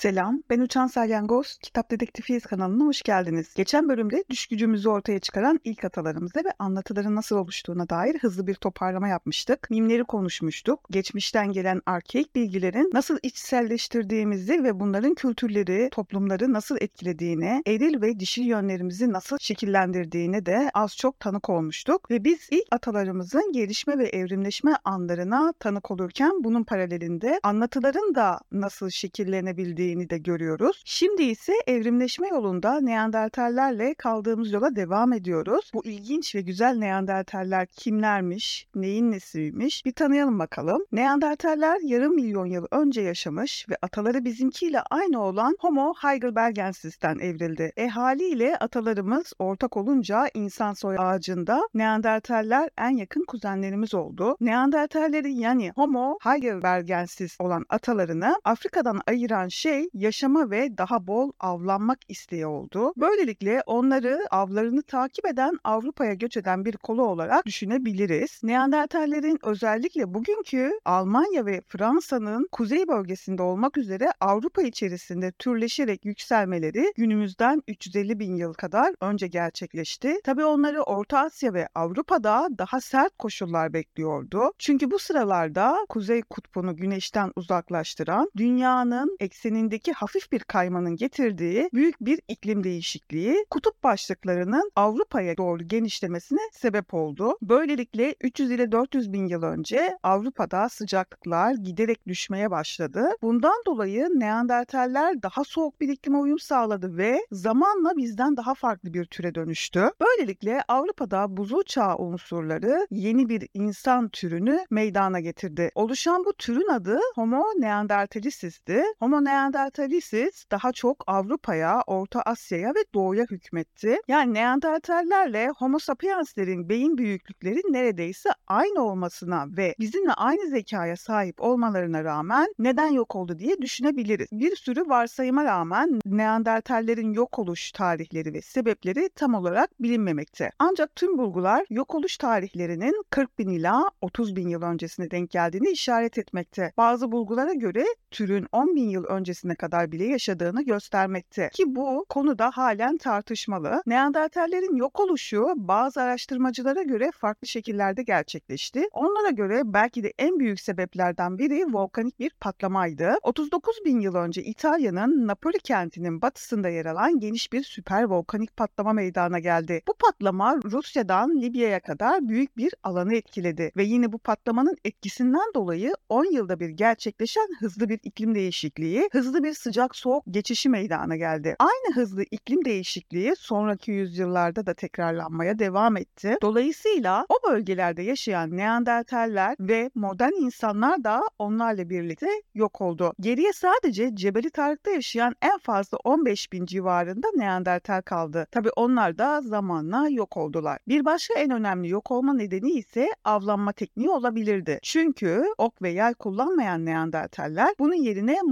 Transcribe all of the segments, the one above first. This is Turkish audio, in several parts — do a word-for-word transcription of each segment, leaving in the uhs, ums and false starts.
Selam, ben Uçan Selengos, Kitap Dedektifiyiz kanalına hoş geldiniz. Geçen bölümde düşgücümüzü ortaya çıkaran ilk atalarımıza ve anlatıların nasıl oluştuğuna dair hızlı bir toparlama yapmıştık. Mimleri konuşmuştuk, geçmişten gelen arkeik bilgilerin nasıl içselleştirdiğimizi ve bunların kültürleri, toplumları nasıl etkilediğini, eril ve dişil yönlerimizi nasıl şekillendirdiğine de az çok tanık olmuştuk. Ve biz ilk atalarımızın gelişme ve evrimleşme anlarına tanık olurken bunun paralelinde anlatıların da nasıl şekillenebildiğini de görüyoruz. Şimdi ise evrimleşme yolunda Neandertallerle kaldığımız yola devam ediyoruz. Bu ilginç ve güzel Neandertaller kimlermiş, neyin nesiymiş bir tanıyalım bakalım. Neandertaller yarım milyon yıl önce yaşamış ve ataları bizimkiyle aynı olan Homo Heidelbergensis'ten evrildi. E haliyle atalarımız ortak olunca insan soy ağacında Neandertaller en yakın kuzenlerimiz oldu. Neandertallerin yani Homo Heidelbergensis olan atalarını Afrika'dan ayıran şey yaşama ve daha bol avlanmak isteği oldu. Böylelikle onları avlarını takip eden Avrupa'ya göç eden bir kolu olarak düşünebiliriz. Neandertallerin özellikle bugünkü Almanya ve Fransa'nın kuzey bölgesinde olmak üzere Avrupa içerisinde türleşerek yükselmeleri günümüzden üç yüz elli bin yıl kadar önce gerçekleşti. Tabii onları Orta Asya ve Avrupa'da daha sert koşullar bekliyordu. Çünkü bu sıralarda Kuzey Kutbu'nu güneşten uzaklaştıran dünyanın ekseninde hafif bir kaymanın getirdiği büyük bir iklim değişikliği kutup başlıklarının Avrupa'ya doğru genişlemesine sebep oldu. Böylelikle üç yüz ile dört yüz bin yıl önce Avrupa'da sıcaklıklar giderek düşmeye başladı. Bundan dolayı Neandertaller daha soğuk bir iklime uyum sağladı ve zamanla bizden daha farklı bir türe dönüştü. Böylelikle Avrupa'da buzul çağı unsurları yeni bir insan türünü meydana getirdi. Oluşan bu türün adı Homo Neanderthalensis'ti. Homo Neanderthalensis Neanderthalensis daha çok Avrupa'ya, Orta Asya'ya ve Doğu'ya hükmetti. Yani Neandertallerle Homo sapienslerin beyin büyüklükleri neredeyse aynı olmasına ve bizimle aynı zekaya sahip olmalarına rağmen neden yok oldu diye düşünebiliriz. Bir sürü varsayıma rağmen Neandertallerin yok oluş tarihleri ve sebepleri tam olarak bilinmemekte. Ancak tüm bulgular yok oluş tarihlerinin kırk bin ila otuz bin yıl öncesine denk geldiğini işaret etmekte. Bazı bulgulara göre türün on bin yıl öncesi ne kadar bile yaşadığını göstermekte. Ki bu konuda halen tartışmalı. Neandertallerin yok oluşu bazı araştırmacılara göre farklı şekillerde gerçekleşti. Onlara göre belki de en büyük sebeplerden biri volkanik bir patlamaydı. otuz dokuz bin yıl önce İtalya'nın Napoli kentinin batısında yer alan geniş bir süper volkanik patlama meydana geldi. Bu patlama Rusya'dan Libya'ya kadar büyük bir alanı etkiledi ve yine bu patlamanın etkisinden dolayı on yılda bir gerçekleşen hızlı bir iklim değişikliği, hızlı Hızlı bir sıcak-soğuk geçişi meydana geldi. Aynı hızlı iklim değişikliği sonraki yüzyıllarda da tekrarlanmaya devam etti. Dolayısıyla o bölgelerde yaşayan Neandertaller ve modern insanlar da onlarla birlikte yok oldu. Geriye sadece Cebeli Tarık'ta yaşayan en fazla on beş bin civarında Neandertal kaldı. Tabii onlar da zamanla yok oldular. Bir başka en önemli yok olma nedeni ise avlanma tekniği olabilirdi. Çünkü ok ve yay kullanmayan Neandertaller bunun yerine mızrak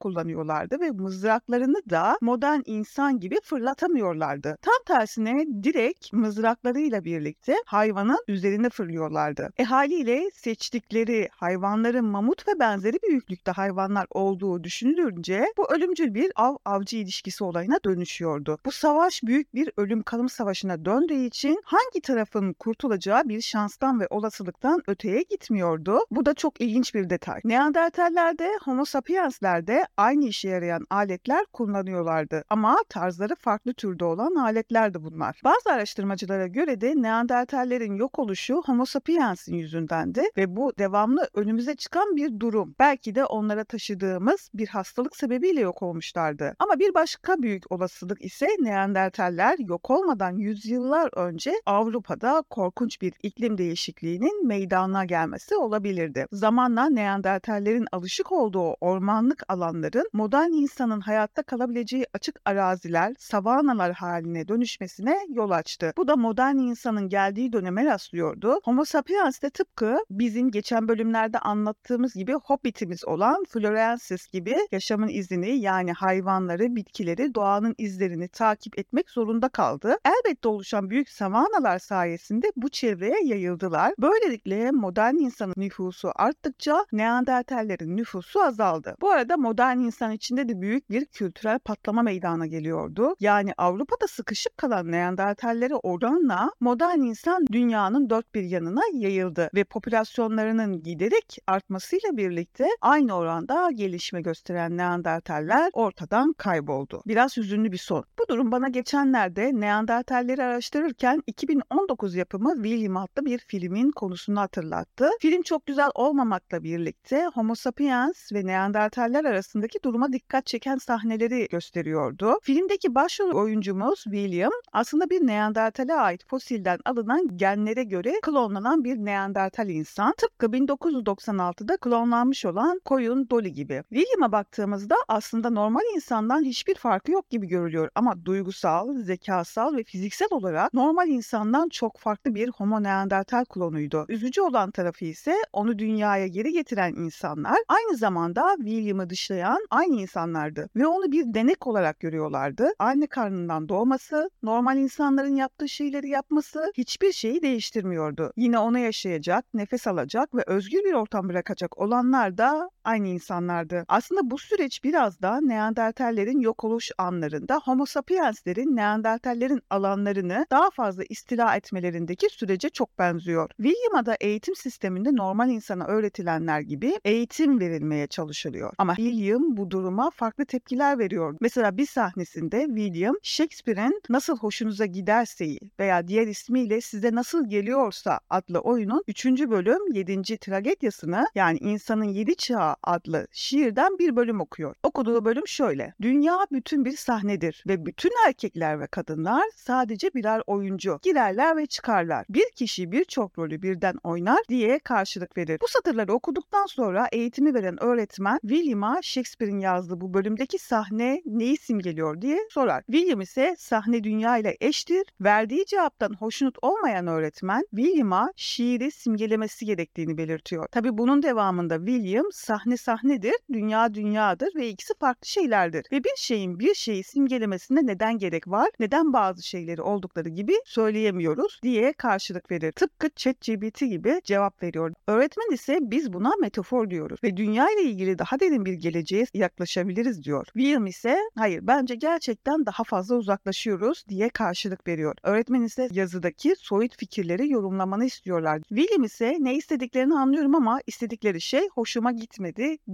kullanıyorlardı. kullanıyorlardı ve mızraklarını da modern insan gibi fırlatamıyorlardı. Tam tersine direkt mızraklarıyla birlikte hayvanın üzerine fırlıyorlardı. E haliyle seçtikleri hayvanların mamut ve benzeri büyüklükte hayvanlar olduğu düşünülünce bu ölümcül bir av-avcı ilişkisi olayına dönüşüyordu. Bu savaş büyük bir ölüm kalım savaşına döndüğü için hangi tarafın kurtulacağı bir şanstan ve olasılıktan öteye gitmiyordu. Bu da çok ilginç bir detay. Neandertallerde, Homo sapienslerde aynı işe yarayan aletler kullanıyorlardı ama tarzları farklı türde olan aletlerdi bunlar. Bazı araştırmacılara göre de Neandertallerin yok oluşu Homo sapiensin yüzündendi ve bu devamlı önümüze çıkan bir durum. Belki de onlara taşıdığımız bir hastalık sebebiyle yok olmuşlardı. Ama bir başka büyük olasılık ise Neandertaller yok olmadan yüzyıllar önce Avrupa'da korkunç bir iklim değişikliğinin meydana gelmesi olabilirdi. Zamanla Neandertallerin alışık olduğu ormanlık alanlar modern insanın hayatta kalabileceği açık araziler, savanalar haline dönüşmesine yol açtı. Bu da modern insanın geldiği döneme rastlıyordu. Homo sapiens de tıpkı bizim geçen bölümlerde anlattığımız gibi hobbitimiz olan Florensis gibi yaşamın izini yani hayvanları, bitkileri, doğanın izlerini takip etmek zorunda kaldı. Elbette oluşan büyük savanalar sayesinde bu çevreye yayıldılar. Böylelikle modern insanın nüfusu arttıkça Neandertallerin nüfusu azaldı. Bu arada modern Yunanistan içinde de büyük bir kültürel patlama meydana geliyordu. Yani Avrupa'da sıkışıp kalan Neandertalleri oranla modern insan dünyanın dört bir yanına yayıldı ve popülasyonlarının giderek artmasıyla birlikte aynı oranda gelişme gösteren Neandertaller ortadan kayboldu. Biraz hüzünlü bir son. Bu durum bana geçenlerde Neandertalleri araştırırken iki bin on dokuz yapımı William adlı bir filmin konusunu hatırlattı. Film çok güzel olmamakla birlikte Homo sapiens ve Neandertaller arasındaki duruma dikkat çeken sahneleri gösteriyordu. Filmdeki başrol oyuncumuz William aslında bir Neandertal'e ait fosilden alınan genlere göre klonlanan bir Neandertal insan. Tıpkı bin dokuz yüz doksan altıda klonlanmış olan koyun Dolly gibi. William'a baktığımızda aslında normal insandan hiçbir farkı yok gibi görülüyor ama duygusal, zekasal ve fiziksel olarak normal insandan çok farklı bir Homo Neandertal klonuydu. Üzücü olan tarafı ise onu dünyaya geri getiren insanlar aynı zamanda William'ı dışlayan aynı insanlardı ve onu bir denek olarak görüyorlardı. Anne karnından doğması, normal insanların yaptığı şeyleri yapması hiçbir şeyi değiştirmiyordu. Yine ona yaşayacak, nefes alacak ve özgür bir ortam bırakacak olanlar da aynı insanlardı. Aslında bu süreç biraz da Neandertallerin yok oluş anlarında Homo sapienslerin Neandertallerin alanlarını daha fazla istila etmelerindeki sürece çok benziyor. William'a da eğitim sisteminde normal insana öğretilenler gibi eğitim verilmeye çalışılıyor. Ama William bu duruma farklı tepkiler veriyor. Mesela bir sahnesinde William Shakespeare'in Nasıl Hoşunuza Giderse'yi veya diğer ismiyle Size Nasıl Geliyorsa adlı oyunun üçüncü bölüm yedinci tragedyasını yani İnsanın Yedi Çağı adlı şiirden bir bölüm okuyor. Okuduğu bölüm şöyle. Dünya bütün bir sahnedir ve bütün erkekler ve kadınlar sadece birer oyuncu. Girerler ve çıkarlar. Bir kişi birçok rolü birden oynar diye karşılık verir. Bu satırları okuduktan sonra eğitimi veren öğretmen William'a Shakespeare'in yazdığı bu bölümdeki sahne neyi simgeliyor diye sorar. William ise sahne dünya ile eştir. Verdiği cevaptan hoşnut olmayan öğretmen William'a şiiri simgelemesi gerektiğini belirtiyor. Tabii bunun devamında William sahne sahnedir, dünya dünyadır ve ikisi farklı şeylerdir. Ve bir şeyin bir şeyi simgelemesine neden gerek var, neden bazı şeyleri oldukları gibi söyleyemiyoruz diye karşılık verir. Tıpkı ChatGPT gibi cevap veriyor. Öğretmen ise biz buna metafor diyoruz ve dünya ile ilgili daha derin bir geleceğe yaklaşabiliriz diyor. William ise hayır bence gerçekten daha fazla uzaklaşıyoruz diye karşılık veriyor. Öğretmen ise yazıdaki soyut fikirleri yorumlamanı istiyorlar. William ise ne istediklerini anlıyorum ama istedikleri şey hoşuma gitmiyor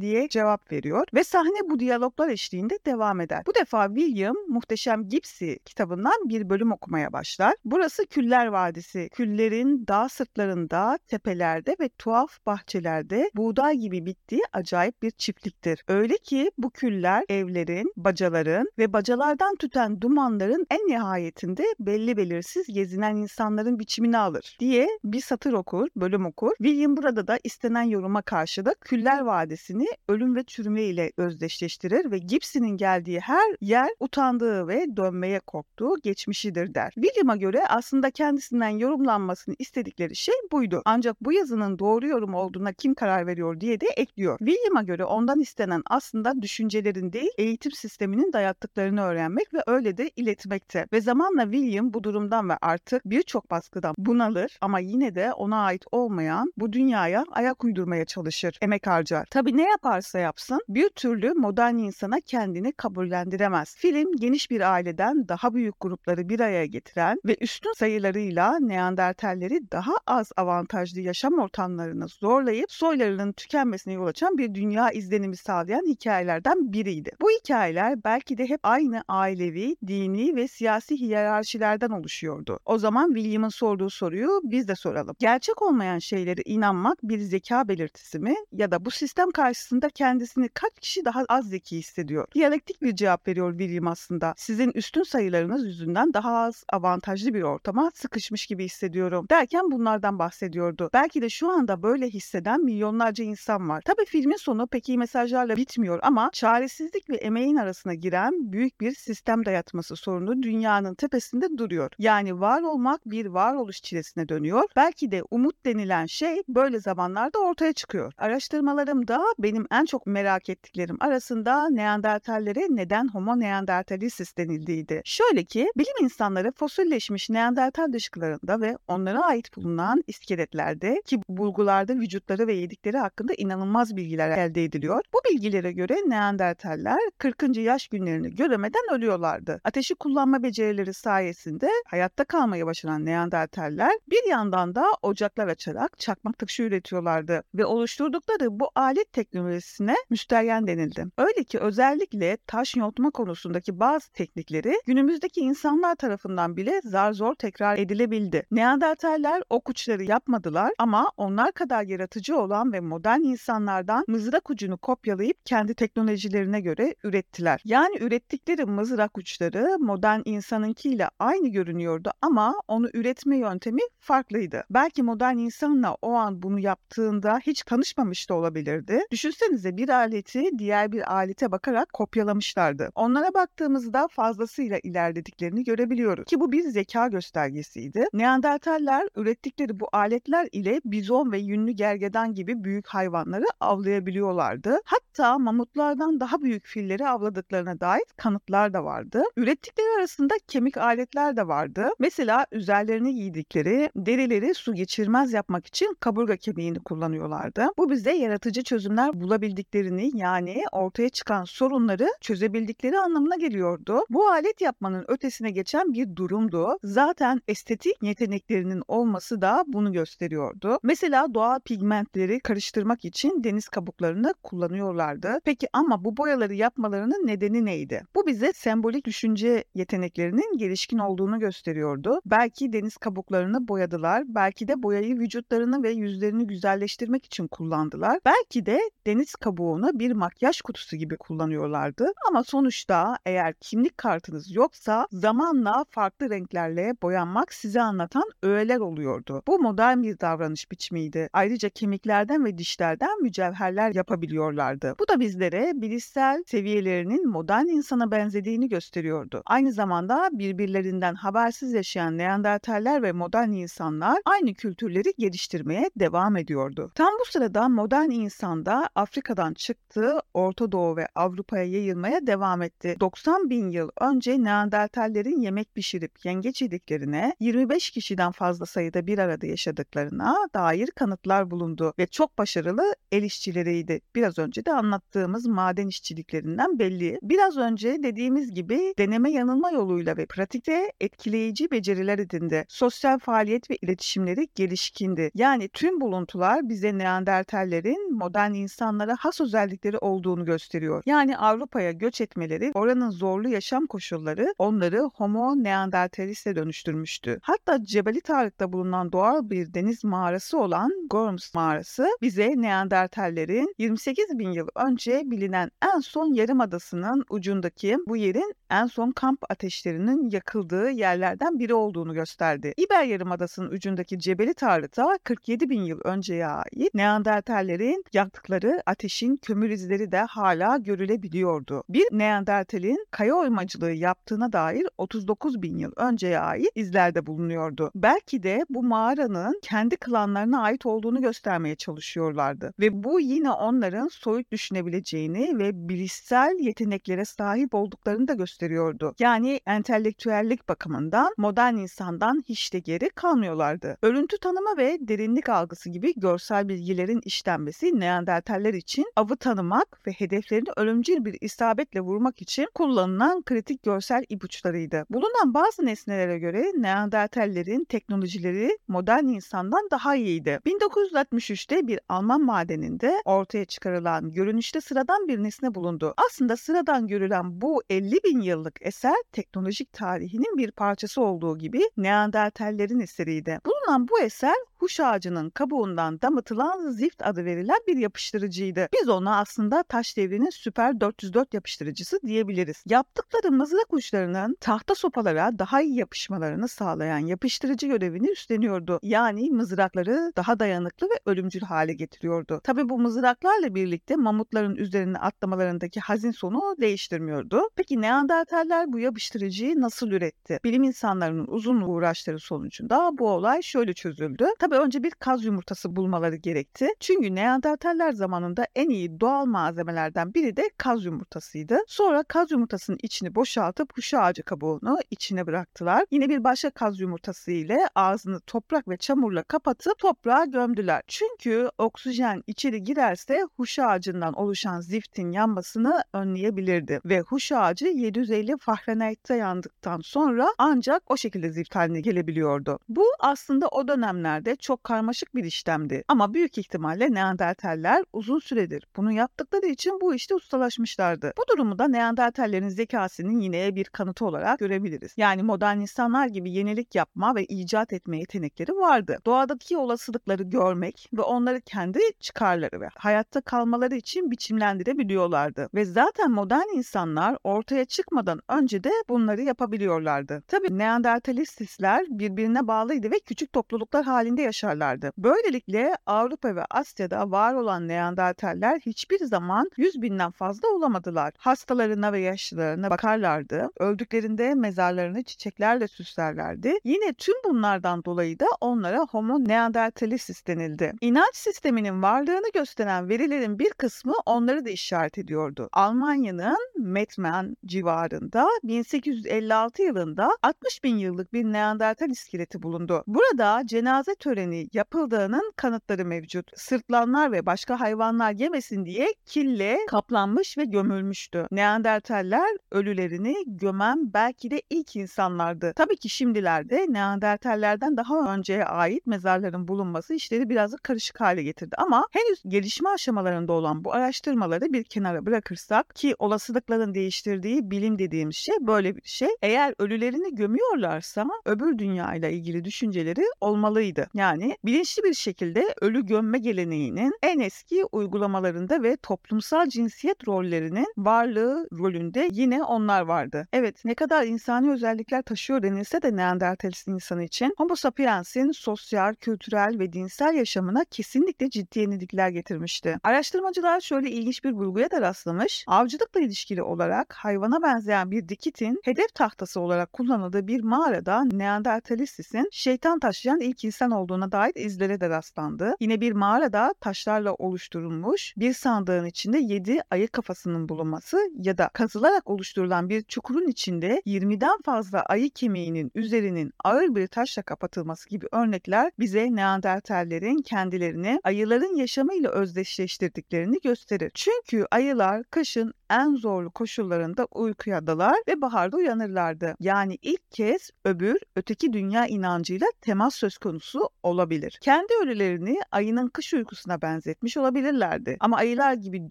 diye cevap veriyor ve sahne bu diyaloglar eşliğinde devam eder. Bu defa William Muhteşem Gipsy kitabından bir bölüm okumaya başlar. Burası Küller Vadisi. Küllerin dağ sırtlarında, tepelerde ve tuhaf bahçelerde buğday gibi bittiği acayip bir çiftliktir. Öyle ki bu küller evlerin, bacaların ve bacalardan tüten dumanların en nihayetinde belli belirsiz gezinen insanların biçimini alır diye bir satır okur, bölüm okur. William burada da istenen yoruma karşılık Küller Vadisini ölüm ve çürüme ile özdeşleştirir ve Gipsy'nin geldiği her yer utandığı ve dönmeye korktuğu geçmişidir der. William'a göre aslında kendisinden yorumlanmasını istedikleri şey buydu. Ancak bu yazının doğru yorum olduğuna kim karar veriyor diye de ekliyor. William'a göre ondan istenen aslında düşüncelerin değil eğitim sisteminin dayattıklarını öğrenmek ve öyle de iletmekte. Ve zamanla William bu durumdan ve artık birçok baskıdan bunalır ama yine de ona ait olmayan bu dünyaya ayak uydurmaya çalışır. Emek harcar. Tabii ne yaparsa yapsın bir türlü modern insana kendini kabullendiremez. Film geniş bir aileden daha büyük grupları bir araya getiren ve üstün sayılarıyla Neandertalleri daha az avantajlı yaşam ortamlarına zorlayıp soylarının tükenmesine yol açan bir dünya izlenimi sağlayan hikayelerden biriydi. Bu hikayeler belki de hep aynı ailevi, dini ve siyasi hiyerarşilerden oluşuyordu. O zaman William'ın sorduğu soruyu biz de soralım. Gerçek olmayan şeylere inanmak bir zeka belirtisi mi ya da bu sistem karşısında kendisini kaç kişi daha az zeki hissediyor? Diyalektik bir cevap veriyor William aslında. Sizin üstün sayılarınız yüzünden daha az avantajlı bir ortama sıkışmış gibi hissediyorum derken bunlardan bahsediyordu. Belki de şu anda böyle hisseden milyonlarca insan var. Tabii filmin sonu pek iyi mesajlarla bitmiyor ama çaresizlik ve emeğin arasına giren büyük bir sistem dayatması sorunu dünyanın tepesinde duruyor. Yani var olmak bir varoluş çilesine dönüyor. Belki de umut denilen şey böyle zamanlarda ortaya çıkıyor. Araştırmalar da benim en çok merak ettiklerim arasında Neandertallere neden Homo Neanderthalensis denildiydi. Şöyle ki bilim insanları fosilleşmiş Neandertal dışkılarında ve onlara ait bulunan iskeletlerde ki bulgularda vücutları ve yedikleri hakkında inanılmaz bilgiler elde ediliyor. Bu bilgilere göre göre Neandertaller kırkıncı yaş günlerini göremeden ölüyorlardı. Ateşi kullanma becerileri sayesinde hayatta kalmayı başaran Neandertaller bir yandan da ocaklar açarak çakmak taşı üretiyorlardı ve oluşturdukları bu alet teknolojisine müsteryen denildi. Öyle ki özellikle taş yontma konusundaki bazı teknikleri günümüzdeki insanlar tarafından bile zar zor tekrar edilebildi. Neandertaller ok uçları yapmadılar ama onlar kadar yaratıcı olan ve modern insanlardan mızrak ucunu kopyalayıp kendi teknolojilerine göre ürettiler. Yani ürettikleri mızrak uçları modern insanınkiyle aynı görünüyordu ama onu üretme yöntemi farklıydı. Belki modern insanla o an bunu yaptığında hiç tanışmamış da olabilirdi. Düşünsenize, bir aleti diğer bir alete bakarak kopyalamışlardı. Onlara baktığımızda fazlasıyla ilerlediklerini görebiliyoruz ki bu bir zeka göstergesiydi. Neandertaller ürettikleri bu aletler ile bizon ve yünlü gergedan gibi büyük hayvanları avlayabiliyorlardı. Hatta mamutlardan daha büyük filleri avladıklarına dair kanıtlar da vardı. Ürettikleri arasında kemik aletler de vardı. Mesela üzerlerini giydikleri derileri su geçirmez yapmak için kaburga kemiğini kullanıyorlardı. Bu bize yaratıcı çözümler bulabildiklerini, yani ortaya çıkan sorunları çözebildikleri anlamına geliyordu. Bu alet yapmanın ötesine geçen bir durumdu. Zaten estetik yeteneklerinin olması da bunu gösteriyordu. Mesela doğal pigmentleri karıştırmak için deniz kabuklarını kullanıyorlardı. Peki ama bu boyaları yapmalarının nedeni neydi? Bu bize sembolik düşünce yeteneklerinin gelişkin olduğunu gösteriyordu. Belki deniz kabuklarını boyadılar, belki de boyayı vücutlarını ve yüzlerini güzelleştirmek için kullandılar. Belki de deniz kabuğunu bir makyaj kutusu gibi kullanıyorlardı. Ama sonuçta eğer kimlik kartınız yoksa zamanla farklı renklerle boyanmak size anlatan öğeler oluyordu. Bu modern bir davranış biçimiydi. Ayrıca kemiklerden ve dişlerden mücevherler yapabiliyorlardı. Bu da bizlere bilişsel seviyelerinin modern insana benzediğini gösteriyordu. Aynı zamanda birbirlerinden habersiz yaşayan Neandertaller ve modern insanlar aynı kültürleri geliştirmeye devam ediyordu. Tam bu sırada modern insanda Afrika'dan çıktı, Orta Doğu ve Avrupa'ya yayılmaya devam etti. doksan bin yıl önce Neandertallerin yemek pişirip yengeç yediklerine, yirmi beş kişiden fazla sayıda bir arada yaşadıklarına dair kanıtlar bulundu ve çok başarılı el işçileriydi. Biraz önce de anlattığımız maden işçiliklerinden belli. Biraz önce dediğimiz gibi deneme yanılma yoluyla ve pratikte etkileyici beceriler edindi. Sosyal faaliyet ve iletişimleri gelişkindi. Yani tüm buluntular bize Neandertallerin modern insanlara has özellikleri olduğunu gösteriyor. Yani Avrupa'ya göç etmeleri, oranın zorlu yaşam koşulları onları Homo Neanderthalis'e dönüştürmüştü. Hatta Cebeli Tarık'ta bulunan doğal bir deniz mağarası olan Gorms Mağarası bize Neandertallerin yirmi sekiz bin yıl önce bilinen en son yarımadasının ucundaki bu yerin en son kamp ateşlerinin yakıldığı yerlerden biri olduğunu gösterdi. İber Yarımadası'nın ucundaki Cebeli Tarık'ta kırk yedi bin yıl önceye ait Neandertallerin yaktıkları ateşin kömür izleri de hala görülebiliyordu. Bir Neandertal'in kaya oymacılığı yaptığına dair otuz dokuz bin yıl önceye ait izlerde bulunuyordu. Belki de bu mağaranın kendi klanlarına ait olduğunu göstermeye çalışıyorlardı ve bu yine onların soyut düşünebileceğini ve bilişsel yeteneklere sahip olduklarını da gösteriyordu. Yani entelektüellik bakımından modern insandan hiç de geri kalmıyorlardı. Örüntü tanıma ve derinlik algısı gibi görsel bilgilerin işlenmesi Neandertaller için avı tanımak ve hedeflerini ölümcül bir isabetle vurmak için kullanılan kritik görsel ipuçlarıydı. Bulunan bazı nesnelere göre Neandertallerin teknolojileri modern insandan daha iyiydi. bin dokuz yüz altmış üçte bir Alman madeninde ortaya çıkarılan görünüşte sıradan bir nesne bulundu. Aslında sıradan görülen bu elli bin yıllık eser teknolojik tarihinin bir parçası olduğu gibi Neandertallerin eseriydi. Bulunan bu eser huş ağacının kabuğundan damıtılan zift adı verilen bir yapıştırıcıydı. Biz ona aslında taş devrinin süper dört yüz dört yapıştırıcısı diyebiliriz. Yaptıkları mızrak uçlarının tahta sopalara daha iyi yapışmalarını sağlayan yapıştırıcı görevini üstleniyordu. Yani mızrakları daha dayanıklı ve ölümcül hale getiriyordu. Tabii bu mızraklarla birlikte mamutların üzerine atlamalarındaki hazin sonu değiştirmiyordu. Peki Neandertaller bu yapıştırıcıyı nasıl üretti? Bilim insanlarının uzun uğraşları sonucunda bu olay şöyle çözüldü. Tabii önce bir kaz yumurtası bulmaları gerekti. Çünkü Neandertaller zamanında en iyi doğal malzemelerden biri de kaz yumurtasıydı. Sonra kaz yumurtasının içini boşaltıp huş ağacı kabuğunu içine bıraktılar. Yine bir başka kaz yumurtası ile ağzını toprak ve çamurla kapatıp toprağa gömdüler. Çünkü oksijen içeri girerse huş ağacından oluşan kaynaktan ziftin yanmasını önleyebilirdi ve huş ağacı yedi yüz elli Fahrenheit'te yandıktan sonra ancak o şekilde zift haline gelebiliyordu. Bu aslında o dönemlerde çok karmaşık bir işlemdi ama büyük ihtimalle Neandertaller uzun süredir bunu yaptıkları için bu işte ustalaşmışlardı. Bu durumu da Neandertallerin zekasının yine bir kanıtı olarak görebiliriz. Yani modern insanlar gibi yenilik yapma ve icat etme yetenekleri vardı. Doğadaki olasılıkları görmek ve onları kendi çıkarları ve hayatta kalmaları için biçimlendirebiliyorlardı. Ve zaten modern insanlar ortaya çıkmadan önce de bunları yapabiliyorlardı. Tabii Neanderthalensis birbirine bağlıydı ve küçük topluluklar halinde yaşarlardı. Böylelikle Avrupa ve Asya'da var olan Neandertaller hiçbir zaman yüz binden fazla olamadılar. Hastalarına ve yaşlılarına bakarlardı. Öldüklerinde mezarlarını çiçeklerle süslerlerdi. Yine tüm bunlardan dolayı da onlara Homo Neanderthalensis denildi. İnanç sisteminin varlığını gösteren verilerin bir kısmı onları da işaret ediyordu. Almanya'nın Metmen civarında bin sekiz yüz elli altı yılında altmış bin yıllık bir Neandertal iskeleti bulundu. Burada cenaze töreni yapıldığının kanıtları mevcut. Sırtlanlar ve başka hayvanlar yemesin diye kille kaplanmış ve gömülmüştü. Neandertaller ölülerini gömen belki de ilk insanlardı. Tabii ki şimdilerde Neandertallerden daha önceye ait mezarların bulunması işleri biraz karışık hale getirdi ama henüz gelişme aşamalarında olan bu araştırmaları bir kenara bırakırsak ki olasılıkların değiştirdiği bilim dediğimiz şey böyle bir şey. Eğer ölülerini gömüyorlarsa öbür dünyayla ilgili düşünceleri olmalıydı. Yani bilinçli bir şekilde ölü gömme geleneğinin en eski uygulamalarında ve toplumsal cinsiyet rollerinin varlığı rolünde yine onlar vardı. Evet, ne kadar insani özellikler taşıyor denilse de Neandertalist insanı için Homo sapiensin sosyal, kültürel ve dinsel yaşamına kesinlikle ciddi yenilikler getirmişti. Araştırmacılar şöyle ilginç bir bulguya da rastlamış. Avcılıkla ilişkili olarak hayvana benzeyen bir dikitin hedef tahtası olarak kullanıldığı bir mağarada Neanderthalensis'in şeytan taşıyan ilk insan olduğuna dair izlere de rastlandı. Yine bir mağarada taşlarla oluşturulmuş bir sandığın içinde yedi ayı kafasının bulunması ya da kazılarak oluşturulan bir çukurun içinde yirmiden fazla ayı kemiğinin üzerinin ağır bir taşla kapatılması gibi örnekler bize Neandertallerin kendilerini ayıların yaşamıyla özdeşleştirdiklerini gösterir. Çünkü ayılar kışın en zorlu koşullarında uykuya dalar ve baharda uyanırlardı. Yani ilk kez öbür öteki dünya inancıyla temas söz konusu olabilir. Kendi ölülerini ayının kış uykusuna benzetmiş olabilirlerdi. Ama ayılar gibi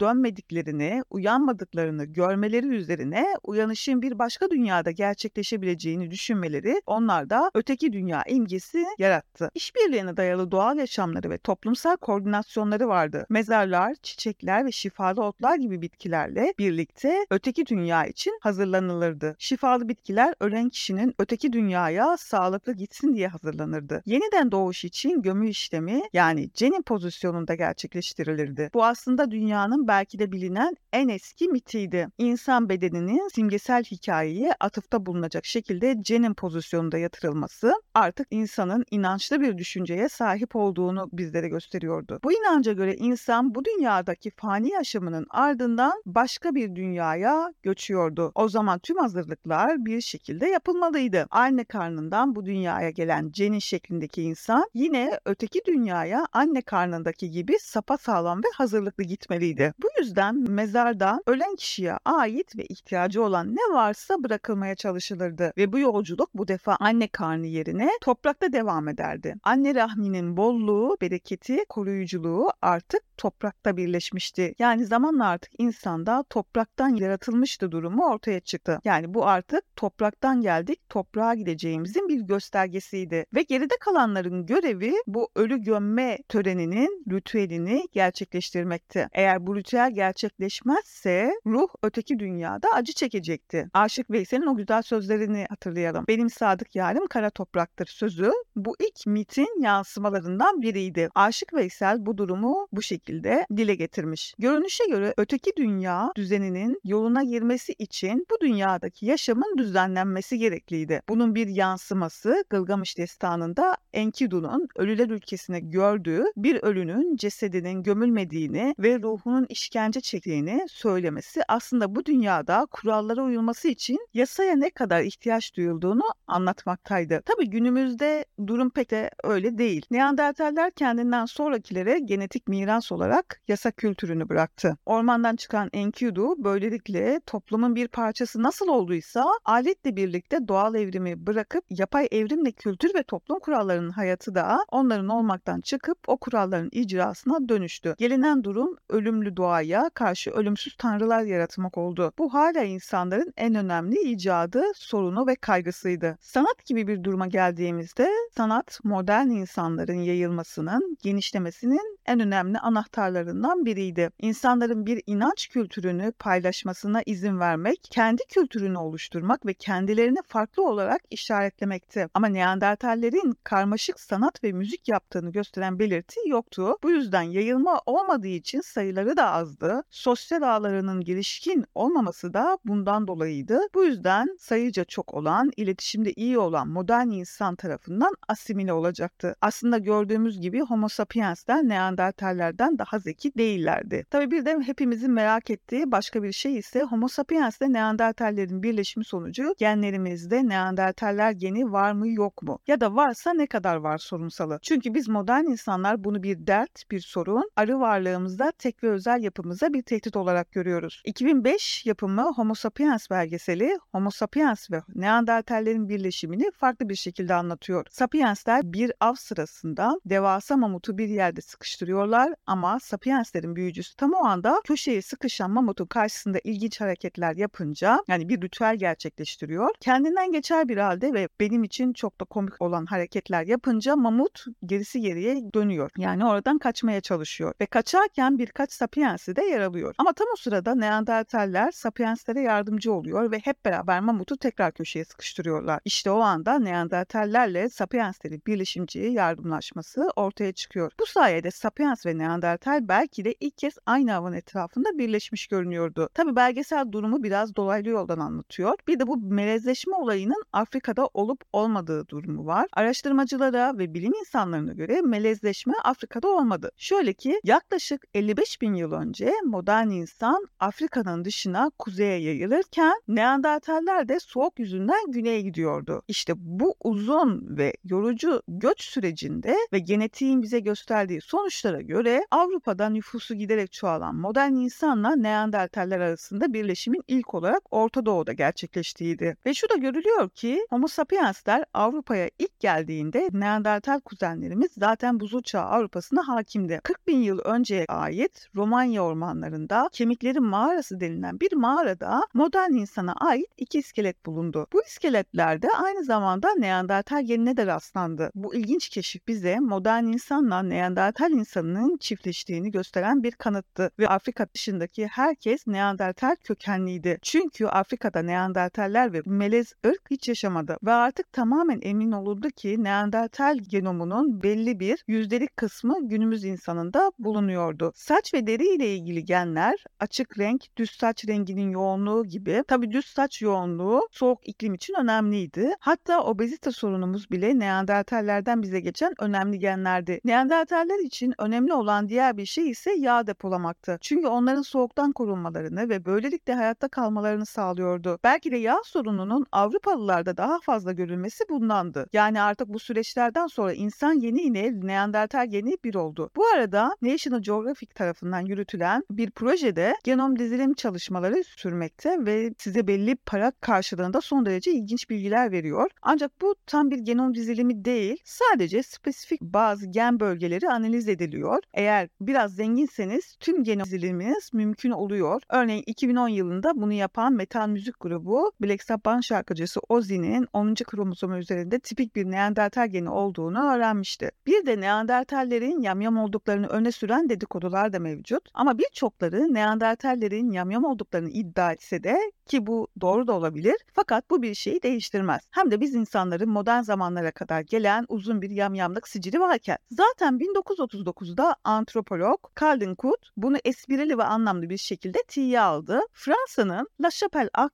dönmediklerini, uyanmadıklarını görmeleri üzerine uyanışın bir başka dünyada gerçekleşebileceğini düşünmeleri onlarda öteki dünya imgesi yarattı. İşbirliğine dayalı doğal yaşamları ve toplumsal koordinasyonları vardı. Mezarlar, çiçekler ve şifalı otlar gibi bitkilerle bir birlikte öteki dünya için hazırlanılırdı. Şifalı bitkiler ölen kişinin öteki dünyaya sağlıklı gitsin diye hazırlanırdı. Yeniden doğuş için gömü işlemi yani cenin pozisyonunda gerçekleştirilirdi. Bu aslında dünyanın belki de bilinen en eski mitiydi. İnsan bedeninin simgesel hikayeye atıfta bulunacak şekilde cenin pozisyonunda yatırılması artık insanın inançlı bir düşünceye sahip olduğunu bizlere gösteriyordu. Bu inanca göre insan bu dünyadaki fani yaşamının ardından başka bir dünyaya göçüyordu. O zaman tüm hazırlıklar bir şekilde yapılmalıydı. Anne karnından bu dünyaya gelen cenin şeklindeki insan yine öteki dünyaya anne karnındaki gibi sapasağlam ve hazırlıklı gitmeliydi. Bu yüzden mezarda ölen kişiye ait ve ihtiyacı olan ne varsa bırakılmaya çalışılırdı ve bu yolculuk bu defa anne karnı yerine toprakta devam ederdi. Anne rahminin bolluğu, bereketi, koruyuculuğu artık toprakta birleşmişti. Yani zamanla artık insanda topraktan yaratılmıştı durumu ortaya çıktı. Yani bu artık topraktan geldik, toprağa gideceğimizin bir göstergesiydi. Ve geride kalanların görevi bu ölü gömme töreninin ritüelini gerçekleştirmekti. Eğer bu ritüel gerçekleşmezse ruh öteki dünyada acı çekecekti. Aşık Veysel'in o güzel sözlerini hatırlayalım. Benim sadık yarim kara topraktır sözü bu ilk mitin yansımalarından biriydi. Aşık Veysel bu durumu bu şekilde dile getirmiş. Görünüşe göre öteki dünya düzeninin yoluna girmesi için bu dünyadaki yaşamın düzenlenmesi gerekliydi. Bunun bir yansıması Gılgamış Destanı'nda Enkidu'nun ölüler ülkesine gördüğü bir ölünün cesedinin gömülmediğini ve ruhunun işkence çektiğini söylemesi aslında bu dünyada kurallara uyulması için yasaya ne kadar ihtiyaç duyulduğunu anlatmaktaydı. Tabii günümüzde durum pek de öyle değil. Neandertaller kendinden sonrakilere genetik miras olarak yasa kültürünü bıraktı. bıraktı. Ormandan çıkan Enkidu böylelikle toplumun bir parçası nasıl olduysa aletle birlikte doğal evrimi bırakıp yapay evrimle kültür ve toplum kurallarının hayatı da onların olmaktan çıkıp o kuralların icrasına dönüştü. Gelinen durum ölümlü doğaya karşı ölümsüz tanrılar yaratmak oldu. Bu hala insanların en önemli icadı, sorunu ve kaygısıydı. Sanat gibi bir duruma geldiğimizde sanat modern insanların yayılmasının, genişlemesinin en önemli anahtarlarından biriydi. İnsanların bir inanç kültürünü paylaşmasına izin vermek, kendi kültürünü oluşturmak ve kendilerini farklı olarak işaretlemekti. Ama Neandertallerin karmaşık sanat ve müzik yaptığını gösteren belirti yoktu. Bu yüzden yayılma olmadığı için sayıları da azdı. Sosyal ağlarının gelişkin olmaması da bundan dolayıydı. Bu yüzden sayıca çok olan, iletişimde iyi olan modern insan tarafından asimile olacaktı. Aslında gördüğümüz gibi Homo sapiens'ten Neandertallerden daha zeki değillerdi. Tabii bir de hepimizin merak ettiği başka bir şey ise Homo sapiens ile Neandertallerin birleşimi sonucu genlerimizde Neandertaller geni var mı yok mu? Ya da varsa ne kadar var sorunsalı. Çünkü biz modern insanlar bunu bir dert, bir sorun, arı varlığımızda tek ve özel yapımıza bir tehdit olarak görüyoruz. iki bin beş yapımı Homo sapiens belgeseli Homo sapiens ve Neandertallerin birleşimini farklı bir şekilde anlatıyor. Sapiensler bir av sırasında devasa mamutu bir yerde sıkıştırıyorlar ama sapienslerin büyücüsü tam o anda köşeye sıkışan mamutun karşısında ilginç hareketler yapınca, yani bir ritüel gerçekleştiriyor. Kendinden geçer bir halde ve benim için çok da komik olan hareketler yapınca mamut gerisi geriye dönüyor. Yani oradan kaçmaya çalışıyor ve kaçarken birkaç sapiensi de yaralıyor. Ama tam o sırada Neandertaller sapienslere yardımcı oluyor ve hep beraber mamutu tekrar köşeye sıkıştırıyorlar. İşte o anda Neandertallerle sapienslerin birleşimciye yardımlaşması ortaya çıkıyor. Bu sayede sapiens ve Neandertal belki de ilk kez aynı avın etrafında birleşmiş görünüyordu. Tabii belgesel durumu biraz dolaylı yoldan anlatıyor. Bir de bu melezleşme olayının Afrika'da olup olmadığı durumu var. Araştırmacılara ve bilim insanlarına göre melezleşme Afrika'da olmadı. Şöyle ki yaklaşık elli beş bin yıl önce modern insan Afrika'nın dışına kuzeye yayılırken Neandertaller de soğuk yüzünden güneye gidiyordu. İşte bu uzun ve yorucu göç sürecinde ve genetiğin bize gösterdiği sonuçlara göre Avrupa'da nüfusu giderek çoğalan modern insanla Neandertaller arasında birleşimin ilk olarak Orta Doğu'da gerçekleştiğiydi. Ve şu da görülüyor ki Homo sapiensler Avrupa'ya ilk geldiğinde Neandertal kuzenlerimiz zaten buzul çağı Avrupa'sına hakimdi. kırk bin yıl önceye ait Romanya ormanlarında Kemiklerin Mağarası denilen bir mağarada modern insana ait iki iskelet bulundu. Bu iskeletlerde aynı zamanda Neandertal genine de rastlandı. Bu ilginç keşif bize modern insanla Neandertal insanının çiftleştiğini gösteren bir kanıttı ve Afrika dışındaki herkes Neandertal kökenliydi. Çünkü Afrika'da Neandertaller ve melez ırk hiç yaşamadı ve artık tamamen emin olundu ki Neandertal genomunun belli bir yüzdelik kısmı günümüz insanında bulunuyordu. Saç ve deri ile ilgili genler, açık renk, düz saç renginin yoğunluğu gibi. Tabii düz saç yoğunluğu soğuk iklim için önemliydi. Hatta obezite sorunumuz bile Neandertallerden bize geçen önemli genlerdi. Neandertaller için önemli olan diğer bir şey ise yağ depolamaktı. Çünkü onların soğuktan korunmalarını ve böylelikle hayatta kalmalarını sağlıyordu. Belki de yağ sorununun Avrupalılarda daha fazla görülmesi bundandı. Yani artık bu süreçlerden sonra insan geni ile Neandertal geni bir oldu. Bu arada National Geographic tarafından yürütülen bir projede genom dizilim çalışmaları sürmekte ve size belli para karşılığında son derece ilginç bilgiler veriyor. Ancak bu tam bir genom dizilimi değil, sadece spesifik bazı gen bölgeleri analiz ediliyor. Eğer biraz zenginseniz tüm genom diziliminiz mümkün oluyor. Örneğin iki bin on yılında bunu yapan metal müzik grubu Black Sabbath Band şarkıcısı Ozzy'nin onuncu kromozomu üzerinde tipik bir Neandertal geni olduğunu öğrenmişti. Bir de Neandertallerin yamyam olduklarını öne süren dedikodular da mevcut. Ama birçokları Neandertallerin yamyam olduklarını iddia etse de, ki bu doğru da olabilir, fakat bu bir şeyi değiştirmez. Hem de biz insanların modern zamanlara kadar gelen uzun bir yamyamlık sicili varken. Zaten bin dokuz yüz otuz dokuzda antropolog Karl Duncud bunu esprili ve anlamlı bir şekilde tiye aldı. Fransa'nın La Chapelle aux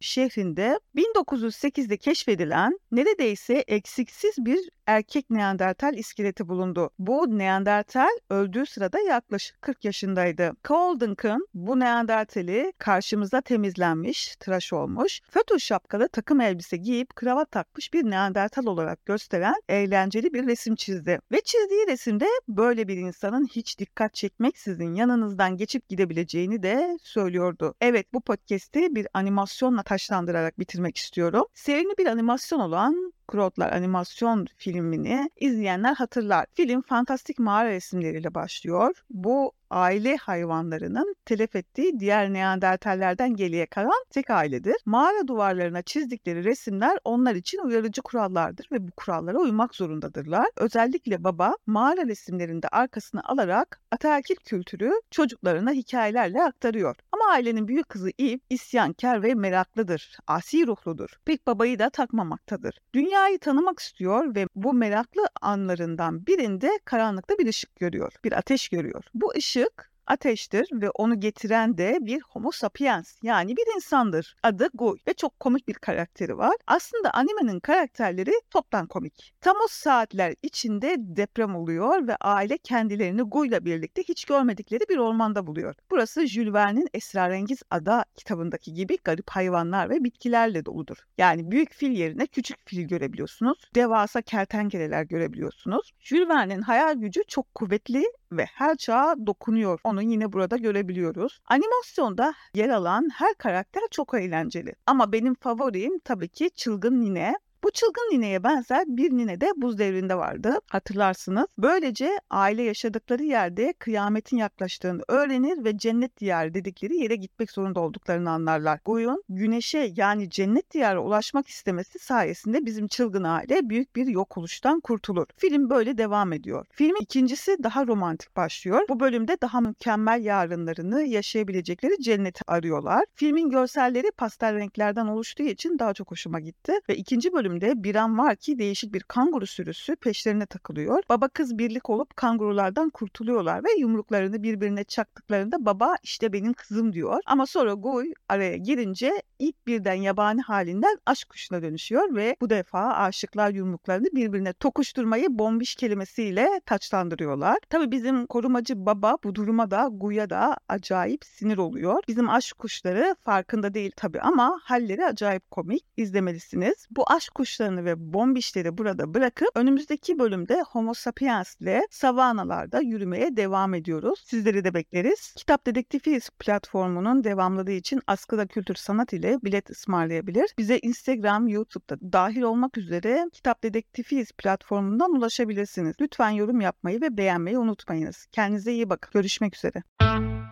şehrinde bin dokuz yüz sekizde keşfedilen neredeyse eksiksiz bir erkek Neandertal iskeleti bulundu. Bu Neandertal öldüğü sırada yaklaşık kırk yaşındaydı. Karl Duncud bu Neandertal'i karşımızda temizlenmiş, tıraş olmuş, fötr şapkalı takım elbise giyip kravat takmış bir Neandertal olarak gösteren eğlenceli bir resim çizdi. Ve çizdiği resimde böyle bir insanın hiç dikkat çekmeksizin yanınızdan geçip gidebileceğini de söylüyordu. Evet, bu podcast'i bir animasyonla taşlandırarak bitirmek istiyorum. Serinin bir animasyon olan Krotlar animasyon filmini izleyenler hatırlar. Film fantastik mağara resimleriyle başlıyor. Bu aile hayvanlarının telef ettiği diğer Neandertallerden geriye kalan tek ailedir. Mağara duvarlarına çizdikleri resimler onlar için uyarıcı kurallardır ve bu kurallara uymak zorundadırlar. Özellikle baba mağara resimlerinde arkasına alarak ataerkil kültürü çocuklarına hikayelerle aktarıyor. Ama ailenin büyük kızı Eve isyankar ve meraklıdır, asi ruhludur. Pek babayı da takmamaktadır. Dünyayı tanımak istiyor ve bu meraklı anlarından birinde karanlıkta bir ışık görüyor, bir ateş görüyor. Bu ışık ateştir ve onu getiren de bir Homo sapiens, yani bir insandır. Adı Guy ve çok komik bir karakteri var. Aslında animenin karakterleri toptan komik. Tam o saatler içinde deprem oluyor ve aile kendilerini Guy'la birlikte hiç görmedikleri bir ormanda buluyor. Burası Jules Verne'in Esrarengiz Ada kitabındaki gibi garip hayvanlar ve bitkilerle doludur. Yani büyük fil yerine küçük fil görebiliyorsunuz. Devasa kertenkeleler görebiliyorsunuz. Jules Verne'in hayal gücü çok kuvvetli ve her çağa dokunuyor. Onu yine burada görebiliyoruz. Animasyonda yer alan her karakter çok eğlenceli. Ama benim favorim tabii ki çılgın nine. Bu çılgın nineye benzer bir nine de buz devrinde vardı, hatırlarsınız. Böylece aile yaşadıkları yerde kıyametin yaklaştığını öğrenir ve cennet diyarı dedikleri yere gitmek zorunda olduklarını anlarlar. Guy'un güneşe, yani cennet diyarına ulaşmak istemesi sayesinde bizim çılgın aile büyük bir yok oluştan kurtulur. Film böyle devam ediyor. Filmin ikincisi daha romantik başlıyor. Bu bölümde daha mükemmel yarınlarını yaşayabilecekleri cenneti arıyorlar. Filmin görselleri pastel renklerden oluştuğu için daha çok hoşuma gitti ve ikinci bölüm de bir an var ki değişik bir kanguru sürüsü peşlerine takılıyor. Baba kız birlik olup kangurulardan kurtuluyorlar ve yumruklarını birbirine çaktıklarında baba işte benim kızım diyor. Ama sonra Guy araya girince ilk birden yabani halinden aşk kuşuna dönüşüyor ve bu defa aşıklar yumruklarını birbirine tokuşturmayı bombiş kelimesiyle taçlandırıyorlar. Tabii bizim korumacı baba bu duruma da Guy'a da acayip sinir oluyor. Bizim aşk kuşları farkında değil tabii ama halleri acayip komik. İzlemelisiniz. Bu aşk kuşlarını ve bombişleri burada bırakıp önümüzdeki bölümde Homo sapiens ile savanalarda yürümeye devam ediyoruz. Sizleri de bekleriz. Kitap Dedektifiyiz platformunun devamlılığı için Askıda Kültür Sanat ile bilet ısmarlayabilir. Bize Instagram, YouTube'da dahil olmak üzere Kitap Dedektifiyiz platformundan ulaşabilirsiniz. Lütfen yorum yapmayı ve beğenmeyi unutmayınız. Kendinize iyi bakın. Görüşmek üzere.